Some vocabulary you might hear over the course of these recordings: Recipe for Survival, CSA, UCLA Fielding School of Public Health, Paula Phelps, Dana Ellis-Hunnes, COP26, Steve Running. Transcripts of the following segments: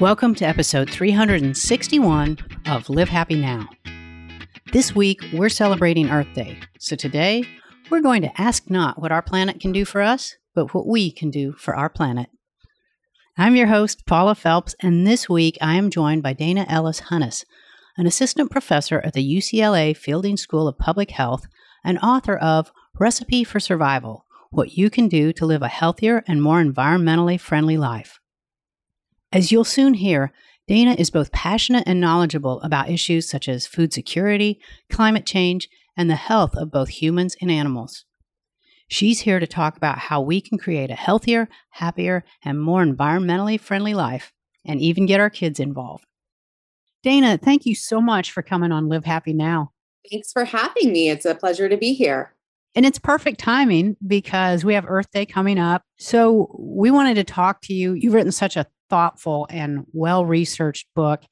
Welcome to episode 361 of Live Happy Now. This week, we're celebrating Earth Day. So today, we're going to ask not what our planet can do for us, but what we can do for our planet. I'm your host, Paula Phelps, and this week I am joined by Dana Ellis-Hunnes, an assistant professor at the UCLA Fielding School of Public Health and author of Recipe for Survival, What You Can Do to Live a Healthier and More Environmentally Friendly Life. As you'll soon hear, Dana is both passionate and knowledgeable about issues such as food security, climate change, and the health of both humans and animals. She's here to talk about how we can create a healthier, happier, and more environmentally friendly life, and even get our kids involved. Dana, thank you so much for coming on Live Happy Now. Thanks for having me. It's a pleasure to be here. And it's perfect timing because we have Earth Day coming up. So we wanted to talk to you. You've written such a thoughtful and well-researched book.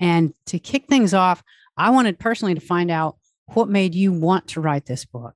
And to kick things off, I wanted personally to find out what made you want to write this book.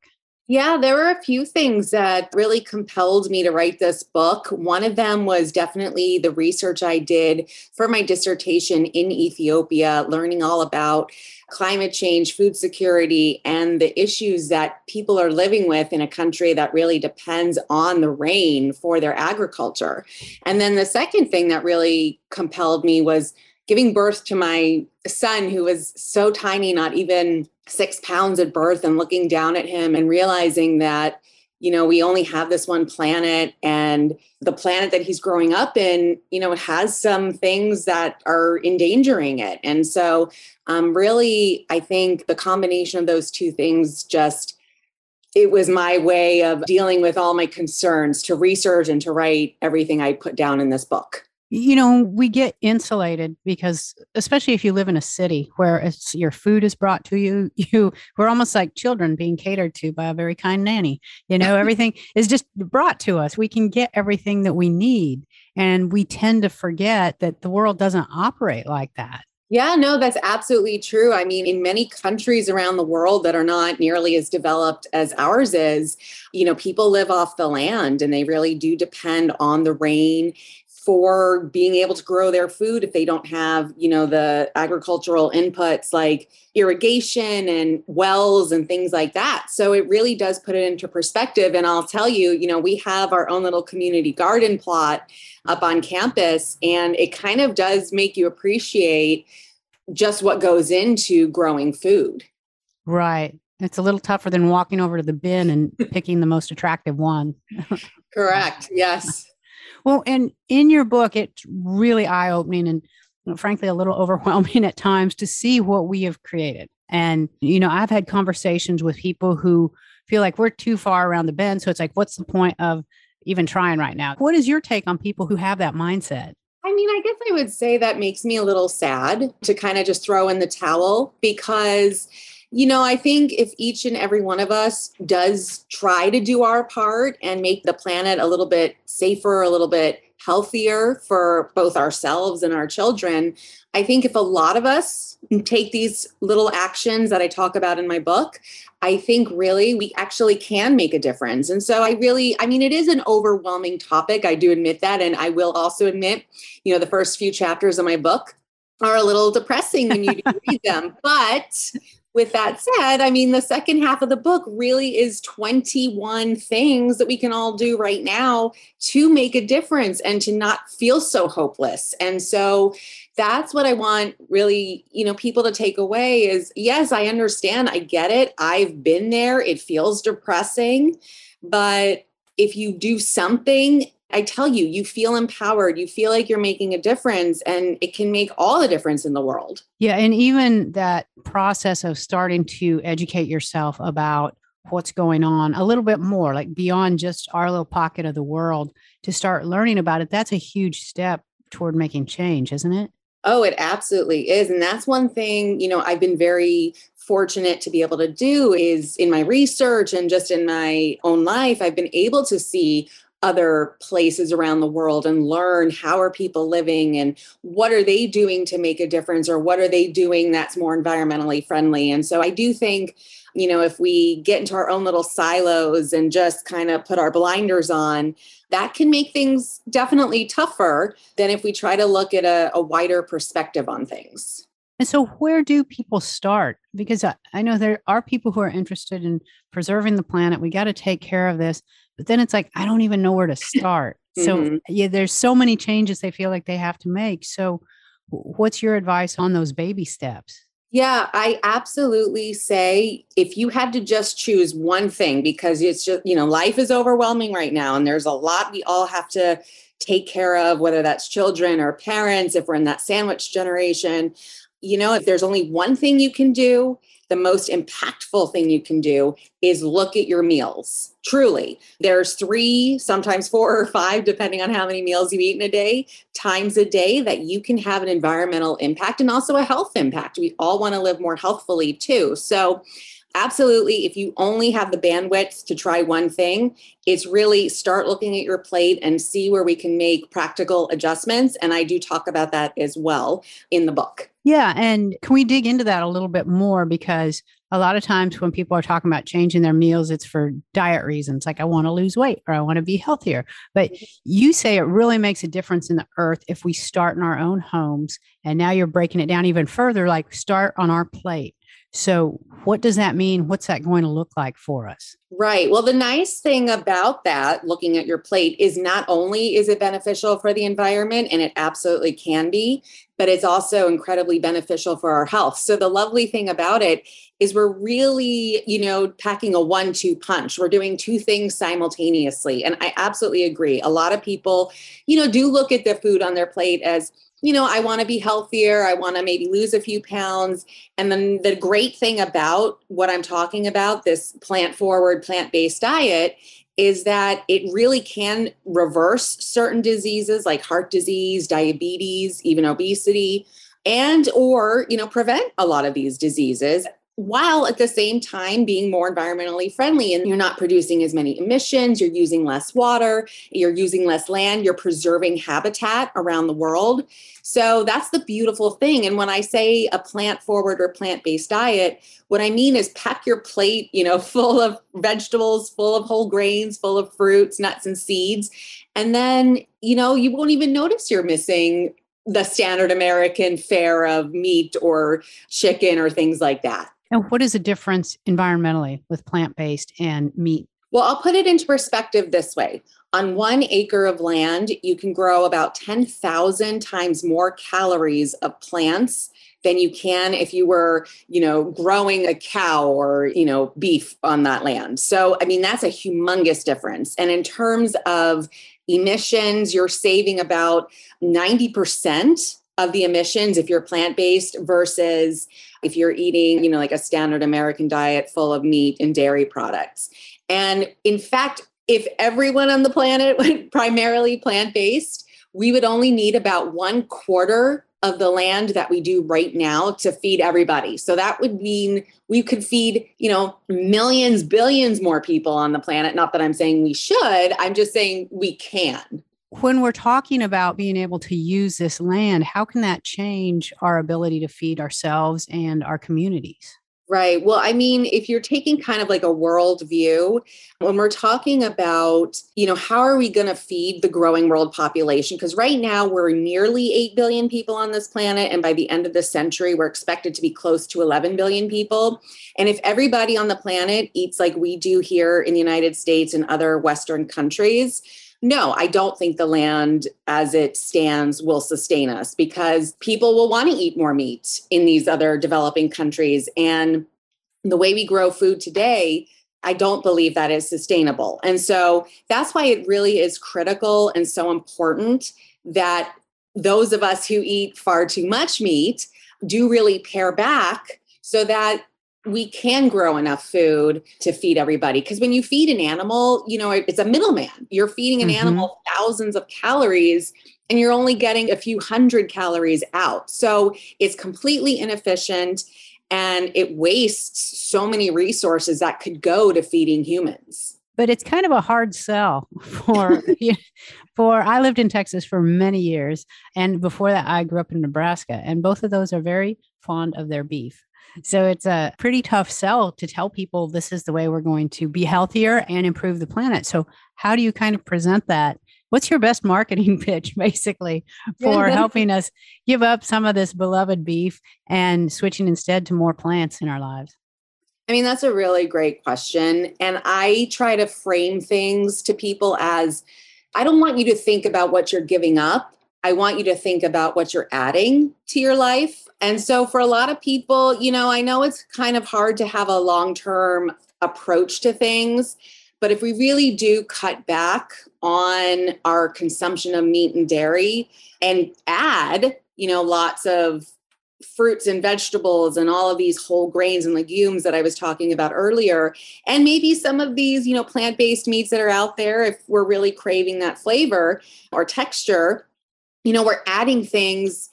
Yeah, there were a few things that really compelled me to write this book. One of them was definitely the research I did for my dissertation in Ethiopia, learning all about climate change, food security, and the issues that people are living with in a country that really depends on the rain for their agriculture. And then the second thing that really compelled me was giving birth to my son, who was so tiny, not even 6 pounds at birth, and looking down at him and realizing that, you know, we only have this one planet, and the planet that he's growing up in, you know, has some things that are endangering it. And so really, I think the combination of those two things just, it was my way of dealing with all my concerns, to research and to write everything I put down in this book. You know, we get insulated because, especially if you live in a city where it's, your food is brought to you, we're almost like children being catered to by a very kind nanny. You know, everything is just brought to us. We can get everything that we need. And we tend to forget that the world doesn't operate like that. Yeah, no, that's absolutely true. I mean, in many countries around the world that are not nearly as developed as ours is, you know, people live off the land and they really do depend on the rain for being able to grow their food if they don't have, you know, the agricultural inputs like irrigation and wells and things like that. So it really does put it into perspective. And I'll tell you, you know, we have our own little community garden plot up on campus, and it kind of does make you appreciate just what goes into growing food. Right. It's a little tougher than walking over to the bin and picking the most attractive one. Correct. Yes. Well, and in your book, it's really eye-opening and, you know, frankly, a little overwhelming at times to see what we have created. And, you know, I've had conversations with people who feel like we're too far around the bend. So it's like, what's the point of even trying right now? What is your take on people who have that mindset? I mean, I guess I would say that makes me a little sad to kind of just throw in the towel because, you know, I think if each and every one of us does try to do our part and make the planet a little bit safer, a little bit healthier for both ourselves and our children, I think if a lot of us take these little actions that I talk about in my book, I think really we actually can make a difference. And so I mean, it is an overwhelming topic. I do admit that. And I will also admit, you know, the first few chapters of my book are a little depressing when you do read them. But with that said, I mean, the second half of the book really is 21 things that we can all do right now to make a difference and to not feel so hopeless. And so that's what I want really, you know, people to take away is, yes, I understand. I get it. I've been there. It feels depressing. But if you do something, I tell you, you feel empowered. You feel like you're making a difference, and it can make all the difference in the world. Yeah. And even that process of starting to educate yourself about what's going on a little bit more, like beyond just our little pocket of the world, to start learning about it. That's a huge step toward making change, isn't it? Oh, it absolutely is. And that's one thing, you know, I've been very fortunate to be able to do is in my research and just in my own life, I've been able to see other places around the world and learn how are people living and what are they doing to make a difference, or what are they doing that's more environmentally friendly. And so I do think, you know, if we get into our own little silos and just kind of put our blinders on, that can make things definitely tougher than if we try to look at a wider perspective on things. And so where do people start? Because I know there are people who are interested in preserving the planet. We got to take care of this. But then it's like, I don't even know where to start. So yeah, there's so many changes they feel like they have to make. So what's your advice on those baby steps? Yeah, I absolutely say if you had to just choose one thing, because it's just, you know, life is overwhelming right now and there's a lot we all have to take care of, whether that's children or parents, if we're in that sandwich generation. You know, if there's only one thing you can do, the most impactful thing you can do is look at your meals. Truly, there's 3, sometimes 4 or 5, depending on how many meals you eat in a day, times a day that you can have an environmental impact and also a health impact. We all want to live more healthfully too. So absolutely, if you only have the bandwidth to try one thing, it's really start looking at your plate and see where we can make practical adjustments. And I do talk about that as well in the book. Yeah. And can we dig into that a little bit more? Because a lot of times when people are talking about changing their meals, it's for diet reasons, like I want to lose weight or I want to be healthier. But you say it really makes a difference in the earth if we start in our own homes. And now you're breaking it down even further, like start on our plate. So what does that mean? What's that going to look like for us? Right. Well, the nice thing about that, looking at your plate, is not only is it beneficial for the environment, and it absolutely can be, but it's also incredibly beneficial for our health. So the lovely thing about it is we're really, you know, packing a 1-2 punch. We're doing 2 things simultaneously. And I absolutely agree. A lot of people, you know, do look at the food on their plate as, you know, I want to be healthier. I want to maybe lose a few pounds. And then the great thing about what I'm talking about, this plant-forward, plant-based diet, is that it really can reverse certain diseases like heart disease, diabetes, even obesity, and or, you know, prevent a lot of these diseases, while at the same time being more environmentally friendly. And you're not producing as many emissions, you're using less water, you're using less land, you're preserving habitat around the world. So that's the beautiful thing. And when I say a plant-forward or plant-based diet, what I mean is pack your plate, you know, full of vegetables, full of whole grains, full of fruits, nuts and seeds. And then, you know, you won't even notice you're missing the standard American fare of meat or chicken or things like that. And what is the difference environmentally with plant-based and meat? Well, I'll put it into perspective this way. On 1 acre of land, you can grow about 10,000 times more calories of plants than you can if you were, you know, growing a cow or, you know, beef on that land. So, I mean, that's a humongous difference. And in terms of emissions, you're saving about 90% of the emissions if you're plant-based versus if you're eating, you know, like a standard American diet full of meat and dairy products. And in fact, if everyone on the planet went primarily plant-based, we would only need about 1/4 of the land that we do right now to feed everybody. So that would mean we could feed, you know, millions, billions more people on the planet. Not that I'm saying we should, I'm just saying we can. When we're talking about being able to use this land, how can that change our ability to feed ourselves and our communities? Right. Well, I mean, if you're taking kind of like a world view, when we're talking about, you know, how are we going to feed the growing world population? Because right now we're nearly 8 billion people on this planet. And by the end of the century, we're expected to be close to 11 billion people. And if everybody on the planet eats like we do here in the United States and other Western countries, no, I don't think the land as it stands will sustain us, because people will want to eat more meat in these other developing countries. And the way we grow food today, I don't believe that is sustainable. And so that's why it really is critical and so important that those of us who eat far too much meat do really pare back so that we can grow enough food to feed everybody. Because when you feed an animal, you know, it's a middleman. You're feeding an animal thousands of calories and you're only getting a few hundred calories out. So it's completely inefficient and it wastes so many resources that could go to feeding humans. But it's kind of a hard sell for, I lived in Texas for many years. And before that, I grew up in Nebraska, and both of those are very fond of their beef. So it's a pretty tough sell to tell people this is the way we're going to be healthier and improve the planet. So how do you kind of present that? What's your best marketing pitch, basically, for helping us give up some of this beloved beef and switching instead to more plants in our lives? I mean, that's a really great question. And I try to frame things to people as, I don't want you to think about what you're giving up. I want you to think about what you're adding to your life. And so for a lot of people, you know, I know it's kind of hard to have a long-term approach to things, but if we really do cut back on our consumption of meat and dairy and add, you know, lots of fruits and vegetables and all of these whole grains and legumes that I was talking about earlier, and maybe some of these, you know, plant-based meats that are out there, if we're really craving that flavor or texture, you know, we're adding things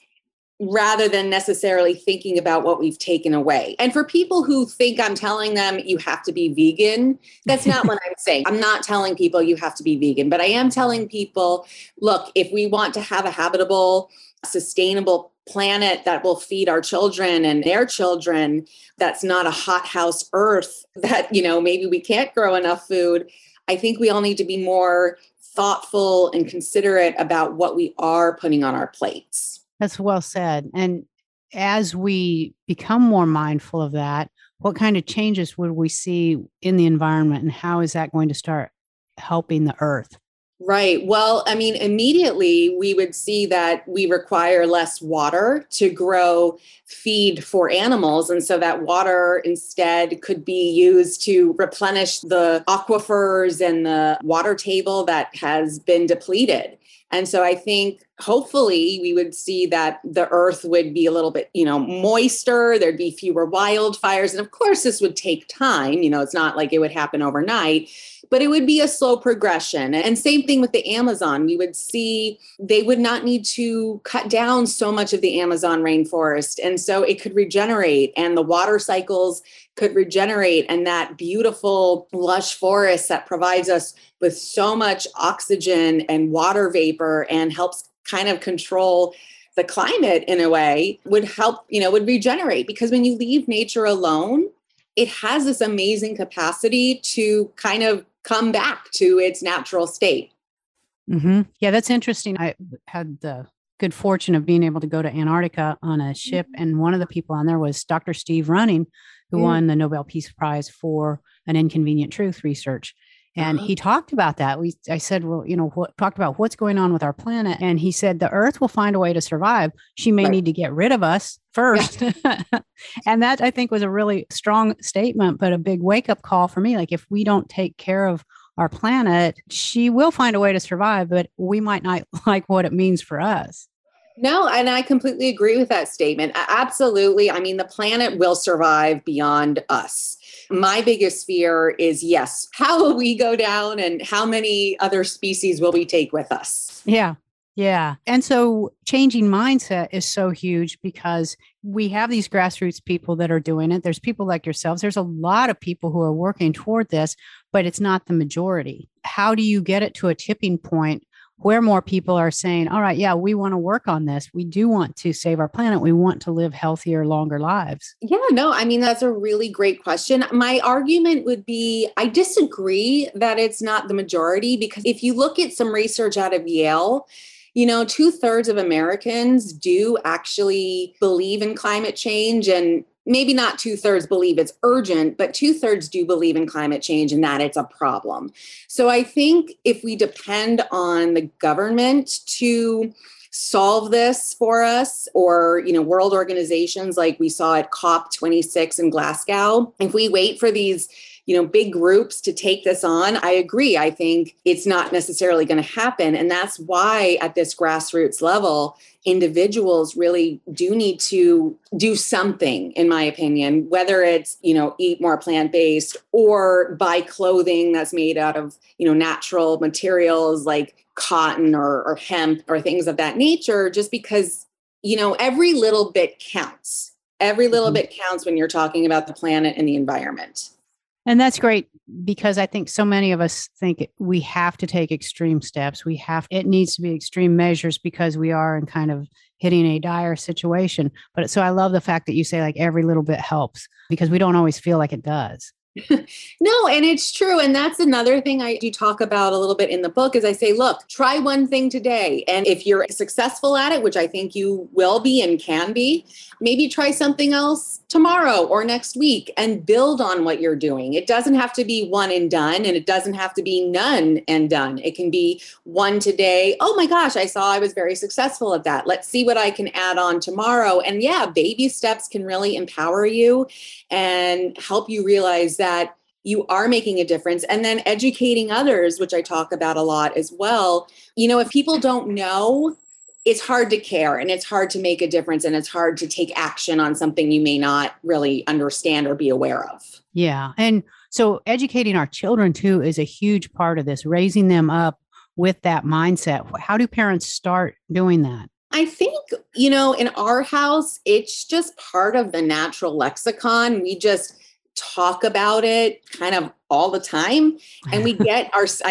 rather than necessarily thinking about what we've taken away. And for people who think I'm telling them you have to be vegan, that's not what I'm saying. I'm not telling people you have to be vegan, but I am telling people, look, if we want to have a habitable, sustainable planet that will feed our children and their children, that's not a hothouse earth that, you know, maybe we can't grow enough food. I think we all need to be more thoughtful and considerate about what we are putting on our plates. That's well said. And as we become more mindful of that, what kind of changes would we see in the environment, and how is that going to start helping the earth? Right. Well, I mean, immediately we would see that we require less water to grow feed for animals. And so that water instead could be used to replenish the aquifers and the water table that has been depleted. And so I think hopefully we would see that the earth would be a little bit, you know, moister, there'd be fewer wildfires. And of course, this would take time, you know, it's not like it would happen overnight, but it would be a slow progression. And same thing with the Amazon. We would see they would not need to cut down so much of the Amazon rainforest. And so it could regenerate, and the water cycles could regenerate. And that beautiful lush forest that provides us with so much oxygen and water vapor and helps kind of control the climate in a way would help, you know, would regenerate. Because when you leave nature alone, it has this amazing capacity to kind of come back to its natural state. Mm-hmm. Yeah, that's interesting. I had the good fortune of being able to go to Antarctica on a ship. Mm-hmm. And one of the people on there was Dr. Steve Running, who mm-hmm. won the Nobel Peace Prize for an Inconvenient Truth research. And he talked about that. I said, well, you know, talked about what's going on with our planet. And he said, the earth will find a way to survive. She may need to get rid of us first. Yeah. And that, I think, was a really strong statement, but a big wake up call for me. Like, if we don't take care of our planet, she will find a way to survive, but we might not like what it means for us. No, and I completely agree with that statement. Absolutely. I mean, the planet will survive beyond us. My biggest fear is, yes, how will we go down and how many other species will we take with us? Yeah. Yeah. And so changing mindset is so huge, because we have these grassroots people that are doing it. There's people like yourselves. There's a lot of people who are working toward this, but it's not the majority. How do you get it to a tipping point where more people are saying, all right, yeah, we want to work on this. We do want to save our planet. We want to live healthier, longer lives. Yeah, no, I mean, that's a really great question. My argument would be, I disagree that it's not the majority, because if you look at some research out of Yale, you know, 2/3 of Americans do actually believe in climate change, and maybe not 2/3 believe it's urgent, but 2/3 do believe in climate change and that it's a problem. So I think if we depend on the government to solve this for us, or, you know, world organizations like we saw at COP26 in Glasgow, if we wait for these, you know, big groups to take this on, I agree. I think it's not necessarily going to happen. And that's why at this grassroots level, individuals really do need to do something, in my opinion, whether it's, you know, eat more plant-based or buy clothing that's made out of, you know, natural materials like cotton or hemp or things of that nature, just because, you know, every little bit counts. Every little bit counts when you're talking about the planet and the environment. And that's great, because I think so many of us think we have to take extreme steps. It needs to be extreme measures because we are in kind of hitting a dire situation. But so I love the fact that you say like every little bit helps, because we don't always feel like it does. No, and it's true. And that's another thing I do talk about a little bit in the book is I say, look, try one thing today. And if you're successful at it, which I think you will be and can be, maybe try something else tomorrow or next week and build on what you're doing. It doesn't have to be one and done, and it doesn't have to be none and done. It can be one today. Oh my gosh, I was very successful at that. Let's see what I can add on tomorrow. And yeah, baby steps can really empower you and help you realize that you are making a difference. And then educating others, which I talk about a lot as well. You know, if people don't know, it's hard to care and it's hard to make a difference and it's hard to take action on something you may not really understand or be aware of. Yeah. And so educating our children too is a huge part of this, raising them up with that mindset. How do parents start doing that? I think, you know, in our house, it's just part of the natural lexicon. We just talk about it kind of all the time. And we get our son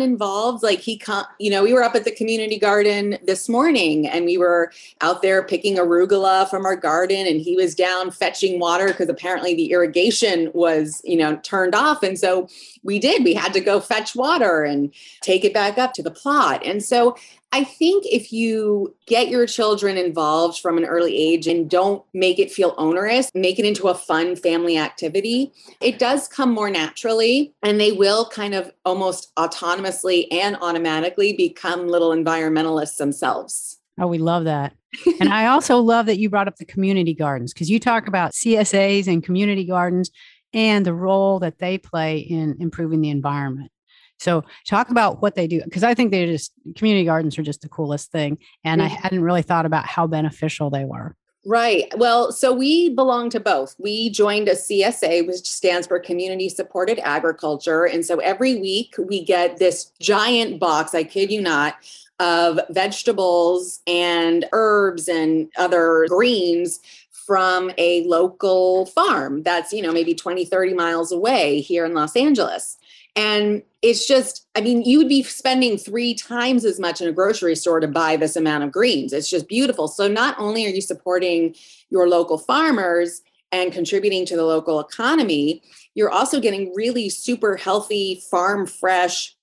involved. Like we were up at the community garden this morning and we were out there picking arugula from our garden and he was down fetching water because apparently the irrigation was, turned off. And so we had to go fetch water and take it back up to the plot. And so I think if you get your children involved from an early age and don't make it feel onerous, make it into a fun family activity, it does come more naturally and they will kind of almost autonomously and automatically become little environmentalists themselves. Oh, we love that. And I also love that you brought up the community gardens, because you talk about CSAs and community gardens and the role that they play in improving the environment. So talk about what they do, because I think community gardens are just the coolest thing. And I hadn't really thought about how beneficial they were. Right. Well, so we belong to both. We joined a CSA, which stands for Community Supported Agriculture. And so every week we get this giant box, I kid you not, of vegetables and herbs and other greens from a local farm that's, maybe 20, 30 miles away here in Los Angeles. And it's just, you would be spending 3 times as much in a grocery store to buy this amount of greens. It's just beautiful. So not only are you supporting your local farmers and contributing to the local economy, you're also getting really super healthy, farm fresh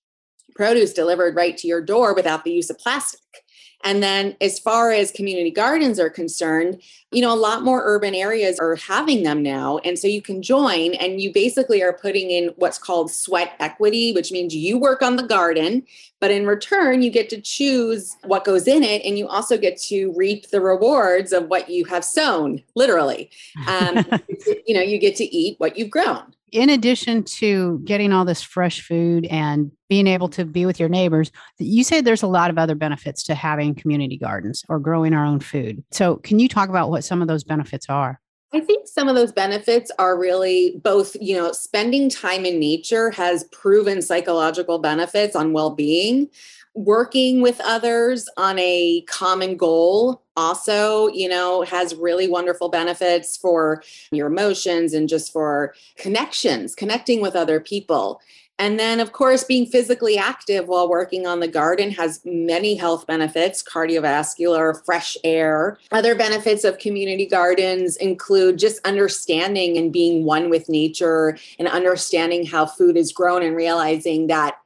produce delivered right to your door without the use of plastic. And then as far as community gardens are concerned, a lot more urban areas are having them now. And so you can join and you basically are putting in what's called sweat equity, which means you work on the garden, but in return, you get to choose what goes in it. And you also get to reap the rewards of what you have sown, literally. You get to eat what you've grown. In addition to getting all this fresh food and being able to be with your neighbors, you say there's a lot of other benefits to having community gardens or growing our own food. So can you talk about what some of those benefits are? I think some of those benefits are really both, spending time in nature has proven psychological benefits on well-being. Working with others on a common goal also, has really wonderful benefits for your emotions and just for connecting with other people. And then, of course, being physically active while working on the garden has many health benefits, cardiovascular, fresh air. Other benefits of community gardens include just understanding and being one with nature and understanding how food is grown and realizing that,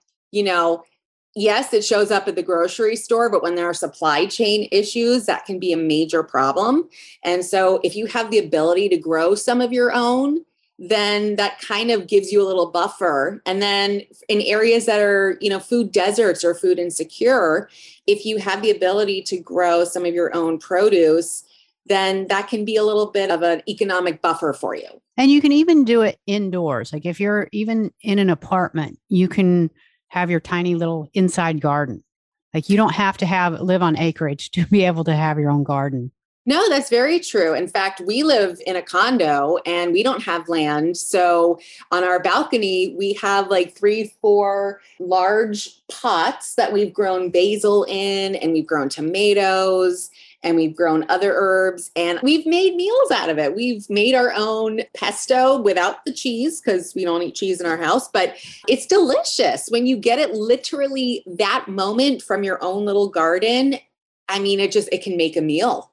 yes, it shows up at the grocery store, but when there are supply chain issues, that can be a major problem. And so if you have the ability to grow some of your own, then that kind of gives you a little buffer. And then in areas that are, food deserts or food insecure, if you have the ability to grow some of your own produce, then that can be a little bit of an economic buffer for you. And you can even do it indoors. Like if you're even in an apartment, you can have your tiny little inside garden. Like you don't have to live on acreage to be able to have your own garden. No, that's very true. In fact, we live in a condo and we don't have land. So on our balcony, we have 3-4 large pots that we've grown basil in and we've grown tomatoes and we've grown other herbs and we've made meals out of it. We've made our own pesto without the cheese because we don't eat cheese in our house, but it's delicious when you get it literally that moment from your own little garden. I mean, it can make a meal.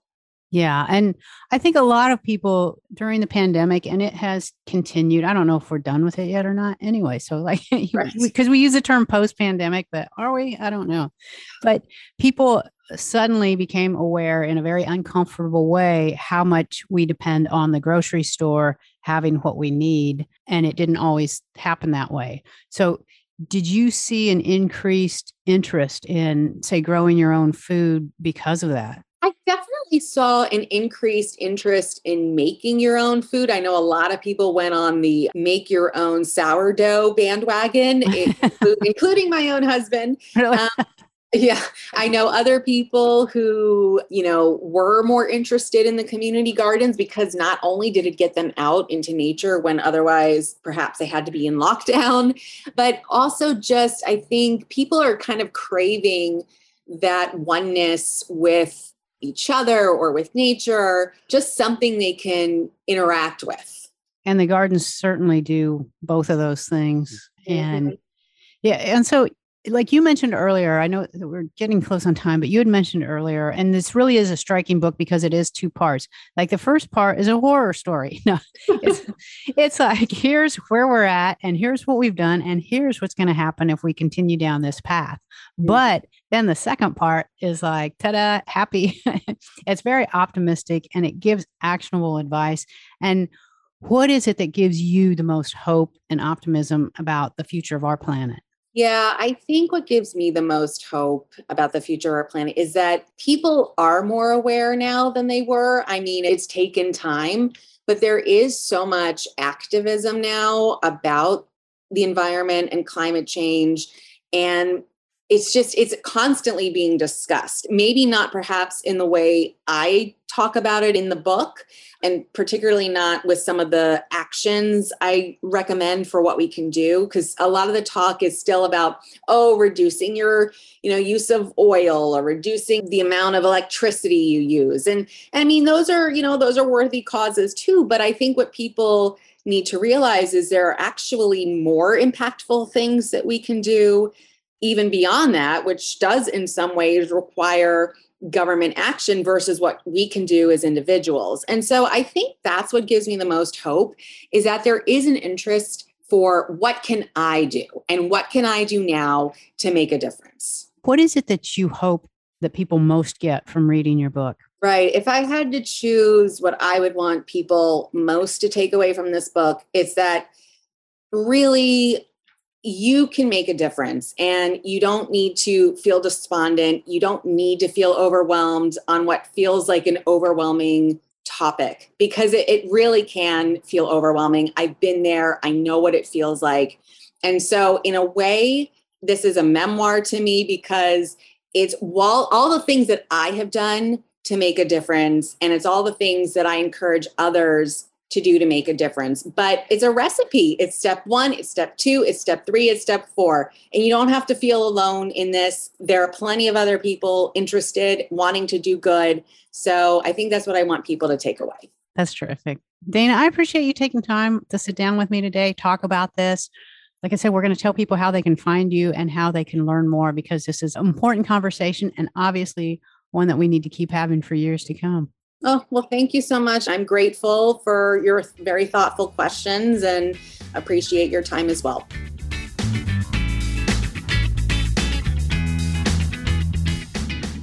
Yeah. And I think a lot of people during the pandemic, and it has continued, I don't know if we're done with it yet or not anyway. So like, right. Because we use the term post-pandemic, but are we? I don't know. But people suddenly became aware in a very uncomfortable way, how much we depend on the grocery store having what we need. And it didn't always happen that way. So did you see an increased interest in, say, growing your own food because of that? I definitely saw an increased interest in making your own food. I know a lot of people went on the make your own sourdough bandwagon, including my own husband. Really? Yeah, I know other people who, were more interested in the community gardens because not only did it get them out into nature when otherwise perhaps they had to be in lockdown, but also just, I think people are kind of craving that oneness with each other or with nature, just something they can interact with. And the gardens certainly do both of those things. And yeah. And so like you mentioned earlier, I know that we're getting close on time, but you had mentioned earlier, and this really is a striking book because it is two parts. Like the first part is a horror story. No, it's like, here's where we're at and here's what we've done. And here's what's going to happen if we continue down this path. Mm-hmm. But then the second part is like, ta-da, happy. It's very optimistic and it gives actionable advice. And what is it that gives you the most hope and optimism about the future of our planet? Yeah, I think what gives me the most hope about the future of our planet is that people are more aware now than they were. I mean, it's taken time, but there is so much activism now about the environment and climate change. And it's constantly being discussed, maybe not perhaps in the way I talk about it in the book, and particularly not with some of the actions I recommend for what we can do, because a lot of the talk is still about, reducing your, use of oil or reducing the amount of electricity you use. And I mean, those are worthy causes too. But I think what people need to realize is there are actually more impactful things that we can do even beyond that, which does in some ways require government action versus what we can do as individuals. And so I think that's what gives me the most hope, is that there is an interest for what can I do and what can I do now to make a difference. What is it that you hope that people most get from reading your book? Right. If I had to choose what I would want people most to take away from this book, it's that really you can make a difference and you don't need to feel despondent. You don't need to feel overwhelmed on what feels like an overwhelming topic, because it really can feel overwhelming. I've been there. I know what it feels like. And so in a way, this is a memoir to me because it's all the things that I have done to make a difference. And it's all the things that I encourage others to do to make a difference. But it's a recipe. It's step one, it's step two, it's step three, it's step four. And you don't have to feel alone in this. There are plenty of other people interested, wanting to do good. So I think that's what I want people to take away. That's terrific. Dana, I appreciate you taking time to sit down with me today, talk about this. Like I said, we're going to tell people how they can find you and how they can learn more, because this is an important conversation and obviously one that we need to keep having for years to come. Oh, well, thank you so much. I'm grateful for your very thoughtful questions and appreciate your time as well.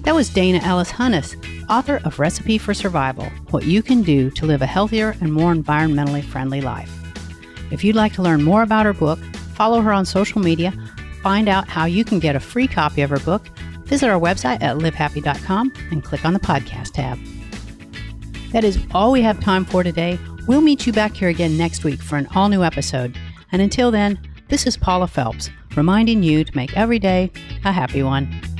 That was Dana Ellis-Hunnes, author of Recipe for Survival, What You Can Do to Live a Healthier and More Environmentally Friendly Life. If you'd like to learn more about her book, follow her on social media, find out how you can get a free copy of her book, visit our website at livehappy.com and click on the podcast tab. That is all we have time for today. We'll meet you back here again next week for an all-new episode. And until then, this is Paula Phelps, reminding you to make every day a happy one.